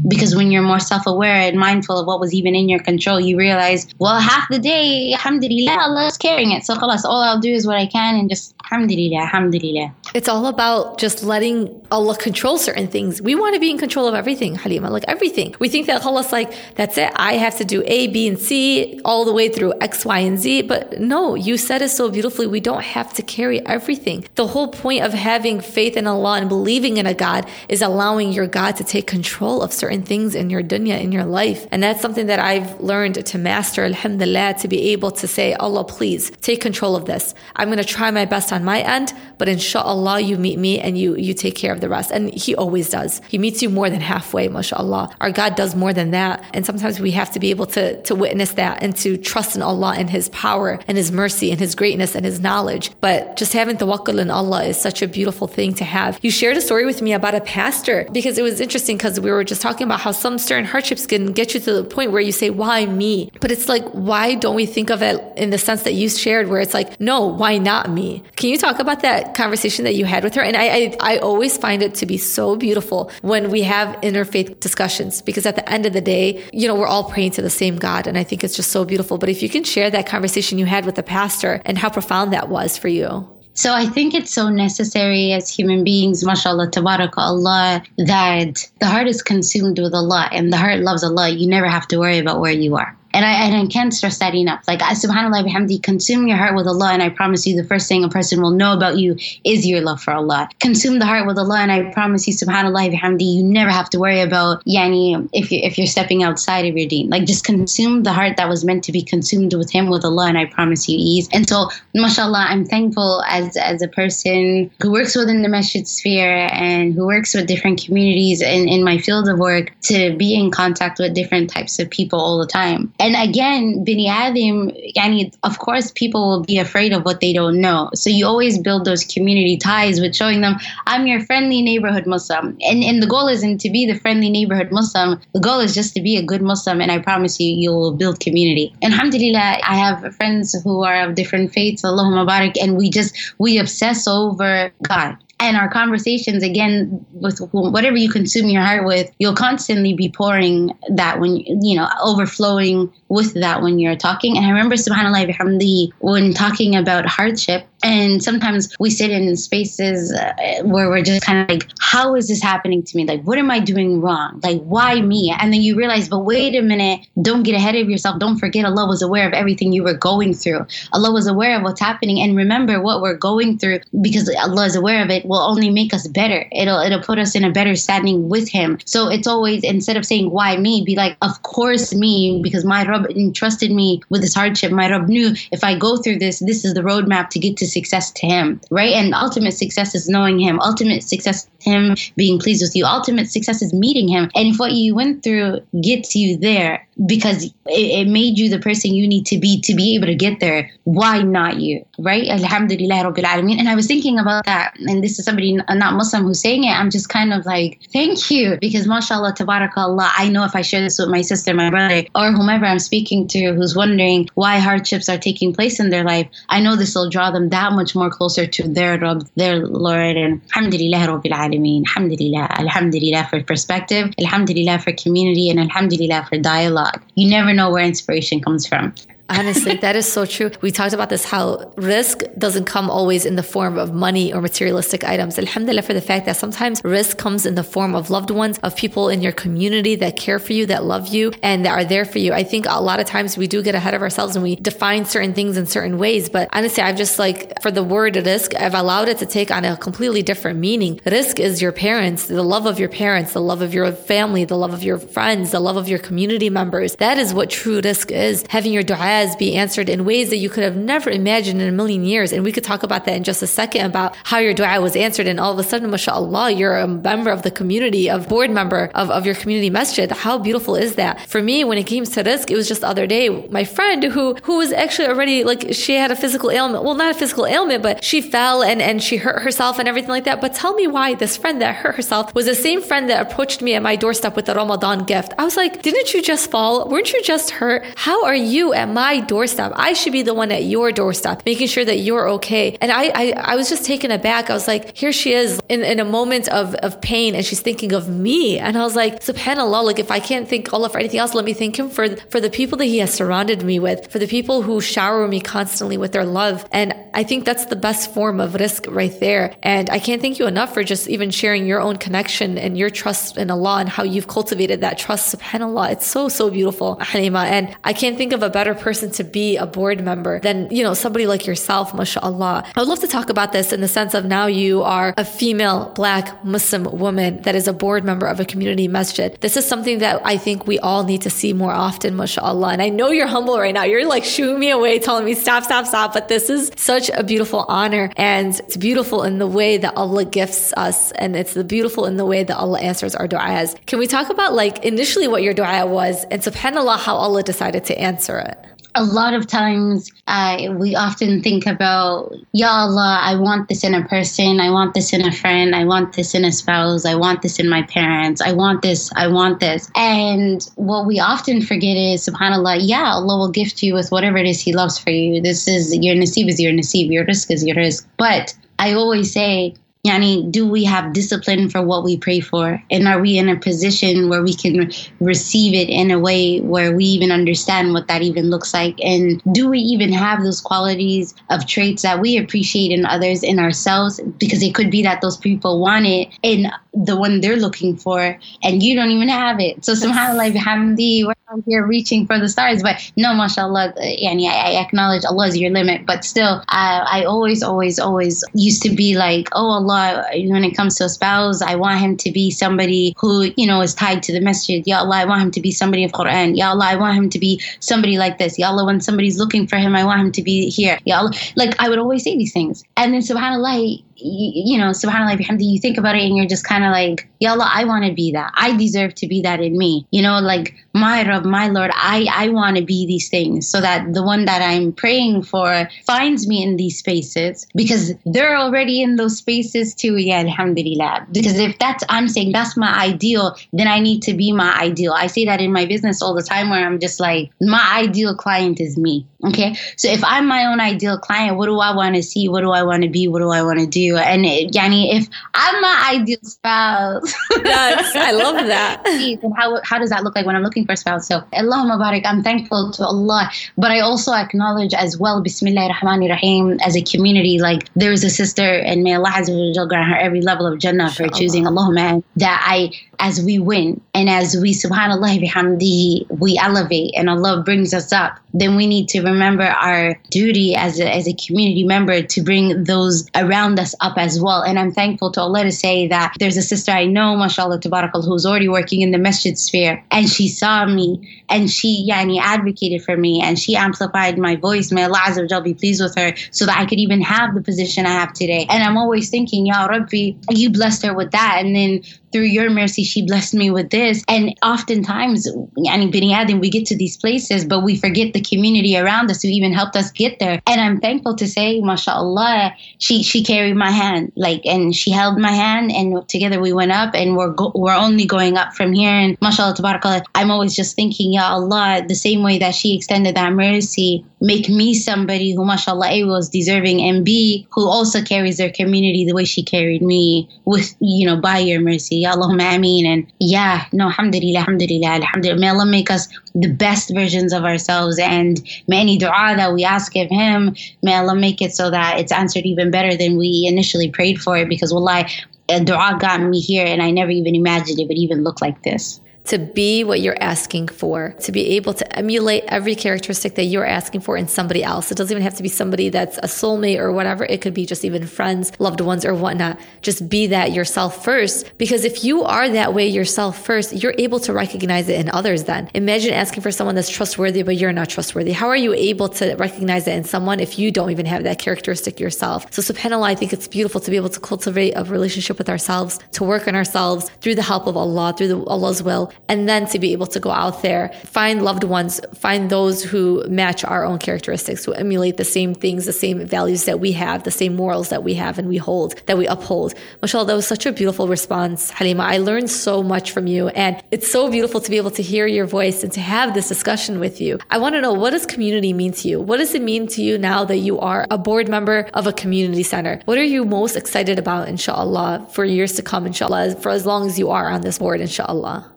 Because when you're more self-aware and mindful of what was even in your control, you realize, well, half the day, alhamdulillah, Allah is carrying it. So khalas, all I'll do is what I can, and just alhamdulillah, alhamdulillah. It's all about just letting Allah control certain things. We want to be in control of everything, Halima, like everything. We think that khalas, like, that's it. I have to do A, B, and C all the way through X, Y, and Z. But no, you said it so beautifully. We don't have to carry everything. The whole point of having faith in Allah and believing in a God is allowing your God to take control of certain things in your dunya, in your life. And that's something that I've learned to master, alhamdulillah, to be able to say, Allah, please take control of this. I'm going to try my best on my end, but inshallah, you meet me and you you take care of the rest. And He always does. He meets you more than halfway, mashallah. Our God does more than that. And sometimes we have to be able to, to witness that and to trust in Allah and His power and His mercy and His greatness and His knowledge. But just having tawakkul in Allah is such a beautiful thing to have. You shared a story with me about a pastor, because it was interesting, because we were just talking about how some certain hardships can get you to the point where you say, why me? But it's like, why don't we think of it in the sense that you shared, where it's like, no, why not me? Can you talk about that conversation that that you had with her. And I, I, I always find it to be so beautiful when we have interfaith discussions, because at the end of the day, you know, we're all praying to the same God. And I think it's just so beautiful. But if you can share that conversation you had with the pastor and how profound that was for you. So I think it's so necessary as human beings, mashallah, tabarakallah, that the heart is consumed with Allah and the heart loves Allah. You never have to worry about where you are. And I, and I can't stress that enough. Like, subhanAllah, bihamdi, consume your heart with Allah, and I promise you the first thing a person will know about you is your love for Allah. Consume the heart with Allah, and I promise you, subhanAllah, bihamdi, you never have to worry about, yani, if, you, if you're stepping outside of your deen. Like, just consume the heart that was meant to be consumed with Him, with Allah, and I promise you ease. And so, mashallah, I'm thankful as, as a person who works within the masjid sphere and who works with different communities in, in my field of work to be in contact with different types of people all the time. And again, Bini Adam, yani, of course, people will be afraid of what they don't know. So you always build those community ties with showing them, I'm your friendly neighborhood Muslim. And and the goal isn't to be the friendly neighborhood Muslim. The goal is just to be a good Muslim. And I promise you, you'll build community. And alhamdulillah, I have friends who are of different faiths, Allahumma barak, and we just, we obsess over God. And our conversations, again, with whatever you consume your heart with, you'll constantly be pouring that when, you know, overflowing with that when you're talking. And I remember, subhanAllah, bihamdi, when talking about hardship, and sometimes we sit in spaces uh, where we're just kind of like, how is this happening to me? Like, what am I doing wrong? Like, why me? And then you realize, but wait a minute, don't get ahead of yourself. Don't forget Allah was aware of everything you were going through. Allah was aware of what's happening. And remember what we're going through, because Allah is aware of it, will only make us better. It'll it'll put us in a better standing with Him. So it's always, instead of saying, why me? Be like, of course me, because my Rabb entrusted me with this hardship. My Rabb knew if I go through this, this is the roadmap to get to success to Him, right? And ultimate success is knowing Him. Ultimate success is Him being pleased with you. Ultimate success is meeting Him. And if what you went through gets you there, because it, it made you the person you need to be to be able to get there, why not you, right? Alhamdulillah Rabbil Alameen. And I was thinking about that, and this is somebody not Muslim who's saying it. I'm just kind of like, thank you, because mashallah, tabarakallah, I know if I share this with my sister, my brother, or whomever I'm speaking to who's wondering why hardships are taking place in their life, I know this will draw them that much more closer to their Rabb, their Lord. And alhamdulillah Rabbil Alameen, alhamdulillah, alhamdulillah for perspective, alhamdulillah for community, and alhamdulillah for dialogue. You never know where inspiration comes from. Honestly, that is so true. We talked about this, how risk doesn't come always in the form of money or materialistic items. Alhamdulillah for the fact that sometimes risk comes in the form of loved ones, of people in your community that care for you, that love you, and that are there for you. I think a lot of times we do get ahead of ourselves and we define certain things in certain ways. But honestly, I've just like, for the word risk, I've allowed it to take on a completely different meaning. Risk is your parents, the love of your parents, the love of your family, the love of your friends, the love of your community members. That is what true risk is. Having your du'a be answered in ways that you could have never imagined in a million years. And we could talk about that in just a second, about how your dua was answered. And all of a sudden, mashallah, you're a member of the community, a board member of, of your community masjid. How beautiful is that? For me, when it came to risk, it was just the other day, my friend who, who was actually already, like, she had a physical ailment. Well, not a physical ailment, but she fell and, and she hurt herself and everything like that. But tell me why this friend that hurt herself was the same friend that approached me at my doorstep with a Ramadan gift. I was like, didn't you just fall? Weren't you just hurt? How are you at my my doorstep? I should be the one at your doorstep, making sure that you're okay. And I, I, I was just taken aback. I was like, here she is in, in a moment of, of pain, and she's thinking of me. And I was like, subhanAllah, like if I can't thank Allah for anything else, let me thank Him for, for the people that He has surrounded me with, for the people who shower me constantly with their love. And I think that's the best form of risk right there. And I can't thank you enough for just even sharing your own connection and your trust in Allah and how you've cultivated that trust. SubhanAllah, it's so, so beautiful, Halima. And I can't think of a better person person to be a board member than, you know, somebody like yourself, mashallah. I would love to talk about this in the sense of now you are a female Black Muslim woman that is a board member of a community masjid. This is something that I think we all need to see more often, mashallah. And I know you're humble right now. You're like shooing me away, telling me stop, stop, stop. But this is such a beautiful honor, and it's beautiful in the way that Allah gifts us, and it's the beautiful in the way that Allah answers our du'as. Can we talk about like initially what your du'a was, and subhanAllah how Allah decided to answer it? A lot of times uh, we often think about, Ya Allah, I want this in a person, I want this in a friend, I want this in a spouse, I want this in my parents, I want this, I want this. And what we often forget is, subhanAllah, yeah, Allah will gift you with whatever it is He loves for you. This is, your nasib is your nasib, your risk is your risk. But I always say, Yani, do we have discipline for what we pray for? And are we in a position where we can receive it in a way where we even understand what that even looks like? And do we even have those qualities of traits that we appreciate in others, in ourselves? Because it could be that those people want it and the one they're looking for, and you don't even have it. So somehow, like, hamdi, we're out here reaching for the stars. But no, mashallah, yani, I acknowledge Allah is your limit. But still, I, I always, always, always used to be like, oh, Allah, when it comes to a spouse, I want him to be somebody who, you know, is tied to the masjid. Ya Allah, I want him to be somebody of Quran. Ya Allah, I want him to be somebody like this. Ya Allah, when somebody's looking for him, I want him to be here. Ya Allah. Like, I would always say these things. And then subhanAllah, you know, subhanAllah, bihamdi, you think about it and you're just kind of like, Ya Allah, I want to be that. I deserve to be that in me. You know, like, my Rabb, my Lord, I, I want to be these things so that the one that I'm praying for finds me in these spaces, because they're already in those spaces too, yeah, alhamdulillah. Because if that's, I'm saying that's my ideal, then I need to be my ideal. I say that in my business all the time, where I'm just like, my ideal client is me. Okay. So if I'm my own ideal client, what do I want to see? What do I want to be? What do I want to do? And yani, if I'm my ideal spouse, yes, I love that. And how how does that look like when I'm looking for a spouse? So Allahumma barik, I'm thankful to Allah, but I also acknowledge as well, Bismillahir Rahmanir Rahim, as a community, like, there is a sister, and may Allah Azza wa Jal grant her every level of Jannah, inshallah, for choosing Allahumma, that I, as we win and as we, subhanAllah bihamdihi, we elevate and Allah brings us up, then we need to remember our duty as a, as a community member to bring those around us up as well. And I'm thankful to Allah to say that there's a sister I know, mashallah, tabarakallah, who's already working in the masjid sphere, and she saw me and she yani, advocated for me and she amplified my voice. May Allah Azza wa Jal be pleased with her, so that I could even have the position I have today. And I'm always thinking, Ya Rabbi, you blessed her with that, and then through your mercy, she blessed me with this. And oftentimes, yani, Bini Adam, we get to these places, but we forget the community around us who even helped us get there. And I'm thankful to say, mashallah, she, she carried my hand, like, and she held my hand, and together we went up, and we're go- we're only going up from here. And mashallah, tabarakallah, I'm always just thinking, Ya Allah, the same way that she extended that mercy, make me somebody who, mashallah, A, was deserving, and B, who also carries their community the way she carried me, with, you know, by your mercy. Ya Allahumma ameen. And yeah, no, alhamdulillah, alhamdulillah, alhamdulillah. May Allah make us the best versions of ourselves, and may any dua that we ask of Him, may Allah make it so that it's answered even better than we initially prayed for it, because wallahi, a dua got me here and I never even imagined it would even look like this. To be what you're asking for, to be able to emulate every characteristic that you're asking for in somebody else. It doesn't even have to be somebody that's a soulmate or whatever. It could be just even friends, loved ones or whatnot. Just be that yourself first, because if you are that way yourself first, you're able to recognize it in others then. Imagine asking for someone that's trustworthy, but you're not trustworthy. How are you able to recognize it in someone if you don't even have that characteristic yourself? So subhanAllah, I think it's beautiful to be able to cultivate a relationship with ourselves, to work on ourselves through the help of Allah, through the, Allah's will. And then to be able to go out there, find loved ones, find those who match our own characteristics, who emulate the same things, the same values that we have, the same morals that we have and we hold, that we uphold. Mashallah, that was such a beautiful response, Halima. I learned so much from you, and it's so beautiful to be able to hear your voice and to have this discussion with you. I want to know, what does community mean to you? What does it mean to you now that you are a board member of a community center? What are you most excited about, inshallah, for years to come, inshallah, for as long as you are on this board, inshallah?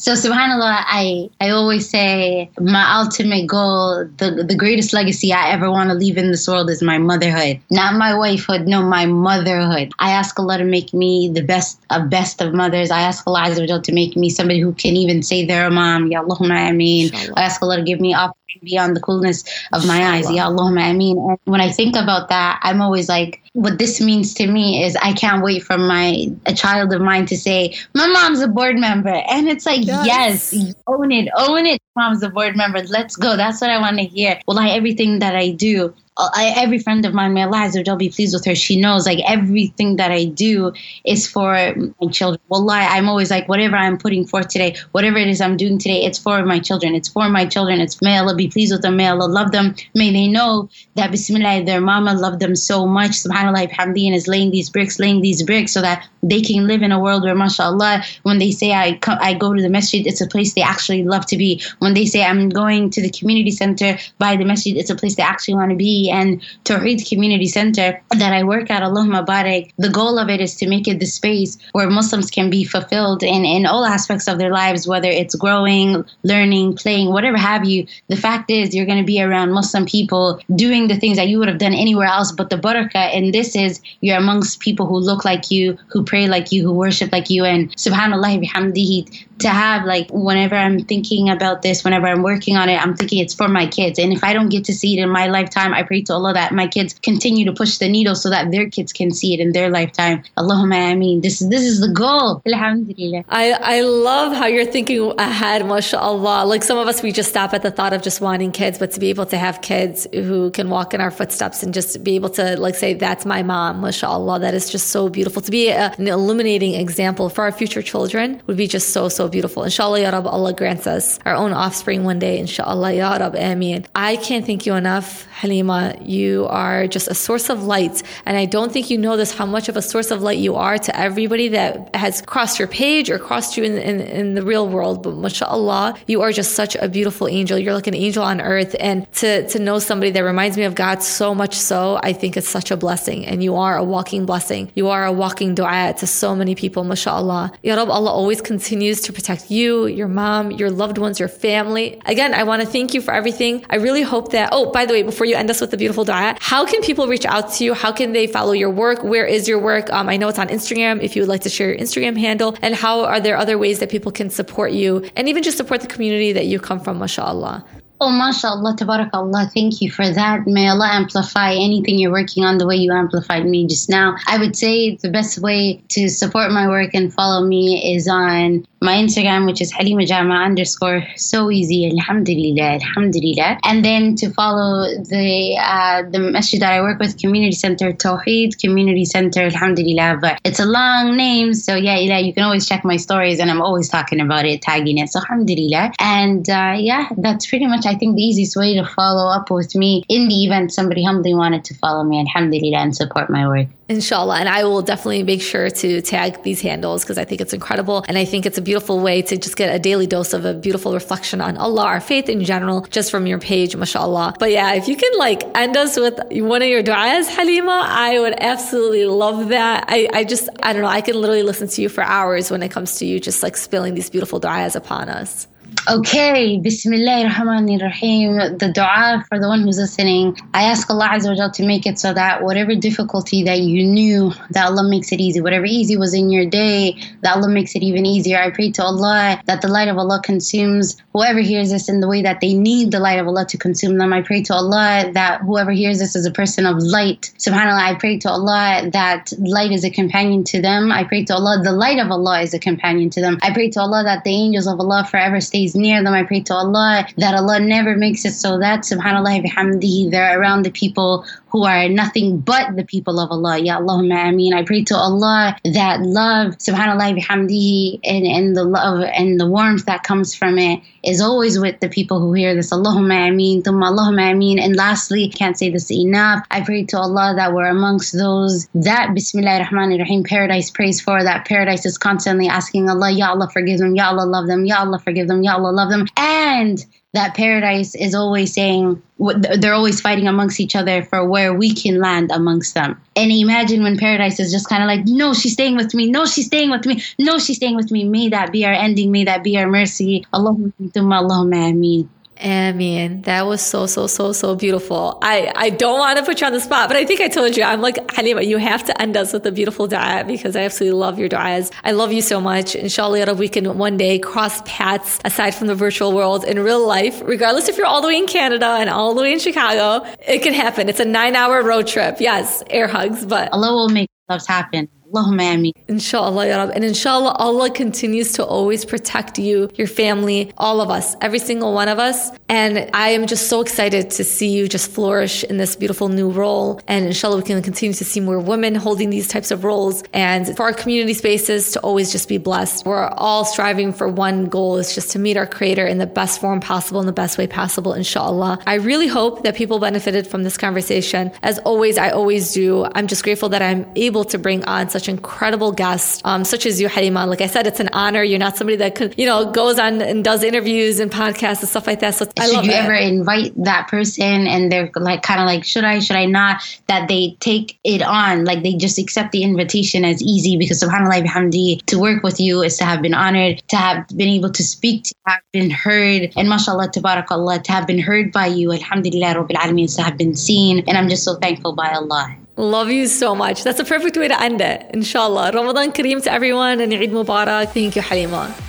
So subhanAllah, I, I always say my ultimate goal, the, the greatest legacy I ever want to leave in this world is my motherhood. Not my wifehood, no, my motherhood. I ask Allah to make me the best of best of mothers. I ask Allah Azza wa Jal to make me somebody who can even say they're a mom. Ya Allahumma ameen. I ask Allah to give me off beyond the coolness of my eyes. Ya Allahumma ameen. And when I think about that, I'm always like, what this means to me is I can't wait for my a child of mine to say, my mom's a board member. And it's like, yes, yes own it, own it. Mom's a board member. Let's go. That's what I want to hear. Wallahi, everything that I do, I, every friend of mine, may Allah Azza wa Jal be pleased with her, she knows, like, everything that I do is for my children. Wallahi, I'm always like, whatever I'm putting forth today, whatever it is I'm doing today, it's for my children. It's for my children. It's, may Allah be pleased with them. May Allah love them. May they know that, bismillah, their mama loved them so much, subhanAllah, bihamdihi, and is laying these bricks, laying these bricks so that they can live in a world where, mashallah, when they say I, come, I go to the masjid, it's a place they actually love to be. When they say I'm going to the community center by the masjid, it's a place they actually want to be. Community and Tawheed Community Center that I work at, Allahumma Barik, the goal of it is to make it the space where Muslims can be fulfilled in, in all aspects of their lives, whether it's growing, learning, playing, whatever have you. The fact is you're going to be around Muslim people doing the things that you would have done anywhere else, but the barakah in this is you're amongst people who look like you, who pray like you, who worship like you, and subhanallah bihamdihi, to have, like, whenever I'm thinking about this, whenever I'm working on it, I'm thinking it's for my kids. And if I don't get to see it in my lifetime, I pray to Allah that my kids continue to push the needle so that their kids can see it in their lifetime. Allahumma ameen. This, this is the goal. Alhamdulillah. I, I love how you're thinking ahead, mashallah. Like, some of us, we just stop at the thought of just wanting kids, but to be able to have kids who can walk in our footsteps and just be able to, like, say, that's my mom, mashallah. That is just so beautiful. To be a, an illuminating example for our future children would be just so, so beautiful. Inshallah, Ya Rab, Allah grants us our own offspring one day. Inshallah, Ya Rab, Ameen. I can't thank you enough, Halima. You are just a source of light. And I don't think you know this, how much of a source of light you are to everybody that has crossed your page or crossed you in, in, in the real world. But mashallah, you are just such a beautiful angel. You're like an angel on earth. And to, to know somebody that reminds me of God so much so, I think it's such a blessing. And you are a walking blessing. You are a walking dua to so many people, mashallah. Ya Rab, Allah always continues to protect you, your mom, your loved ones, your family. Again, I want to thank you for everything. I really hope that, oh, by the way, before you end us with the beautiful dua, how can people reach out to you? How can they follow your work? Where is your work? Um, I know it's on Instagram, if you would like to share your Instagram handle. And how are there other ways that people can support you and even just support the community that you come from, mashallah? Oh, mashallah, tabarakallah, thank you for that. May Allah amplify anything you're working on the way you amplified me just now. I would say the best way to support my work and follow me is on my Instagram, which is Halima Jama underscore so easy, alhamdulillah, alhamdulillah. And then to follow the uh, the masjid that I work with, Community Center, Tawheed Community Center, alhamdulillah. But it's a long name, so yeah, yeah, you can always check my stories and I'm always talking about it, tagging it, so alhamdulillah. And uh, yeah, that's pretty much, I think, the easiest way to follow up with me in the event somebody humbly wanted to follow me, alhamdulillah, and support my work. Inshallah. And I will definitely make sure to tag these handles because I think it's incredible. And I think it's a beautiful way to just get a daily dose of a beautiful reflection on Allah, our faith in general, just from your page, mashallah. But yeah, if you can like end us with one of your du'as, Halima, I would absolutely love that. I, I just, I don't know, I can literally listen to you for hours when it comes to you just like spilling these beautiful du'as upon us. Okay, Bismillahir Rahmanir Rahim. The dua for the one who's listening. I ask Allah Azza wa Jal to make it so that whatever difficulty that you knew, that Allah makes it easy. Whatever easy was in your day, that Allah makes it even easier. I pray to Allah that the light of Allah consumes whoever hears this in the way that they need the light of Allah to consume them. I pray to Allah that whoever hears this is a person of light. SubhanAllah, I pray to Allah that light is a companion to them. I pray to Allah the light of Allah is a companion to them. I pray to Allah that the angels of Allah forever stay near them. I pray to Allah that Allah never makes it so that, subhanallah bihamdihi, they're around the people who are nothing but the people of Allah. Ya Allahumma ameen. I pray to Allah that love, subhanallah bihamdihi, and, and the love and the warmth that comes from it is always with the people who hear this. Allahumma ameen, thumma Allahumma ameen. And lastly, can't say this enough, I pray to Allah that we're amongst those that Bismillahir Rahmanir Rahim paradise prays for, that paradise is constantly asking Allah, Ya Allah forgive them, Ya Allah love them, Ya Allah forgive them, Ya Allah love them. And that paradise is always saying, they're always fighting amongst each other for where we can land amongst them. And imagine when paradise is just kind of like, no, she's staying with me. No, she's staying with me. No, she's staying with me. May that be our ending. May that be our mercy. Allahumma Allahumma ameen. Amen. That was so, so, so, so beautiful. I, I don't want to put you on the spot, but I think I told you, I'm like, Halima, you have to end us with a beautiful du'a because I absolutely love your du'as. I love you so much. Inshallah, we can one day cross paths aside from the virtual world in real life, regardless if you're all the way in Canada and all the way in Chicago, it can happen. It's a nine hour road trip. Yes, air hugs, but Allah will make loves happen. Allahumma ameen. Inshallah, Ya Rab. And inshallah, Allah continues to always protect you, your family, all of us, every single one of us. And I am just so excited to see you just flourish in this beautiful new role. And inshallah, we can continue to see more women holding these types of roles and for our community spaces to always just be blessed. We're all striving for one goal, is just to meet our Creator in the best form possible, in the best way possible, inshallah. I really hope that people benefited from this conversation. As always, I always do. I'm just grateful that I'm able to bring on such such incredible guests, um, such as you, Halima. Like I said, it's an honor. You're not somebody that could, you know, goes on and does interviews and podcasts and stuff like that. So I should love you that. Ever invite that person and they're like, kind of like, should I, should I not? That they take it on, like they just accept the invitation as easy, because subhanAllah bihamdi, to work with you is to have been honored, to have been able to speak, to have been heard, and mashallah tabarakallah, to have been heard by you, alhamdulillah rabbil alameen, to have been seen, and I'm just so thankful by Allah. Love you so much. That's a perfect way to end it. Inshallah. Ramadan Kareem to everyone and Eid Mubarak. Thank you, Halima.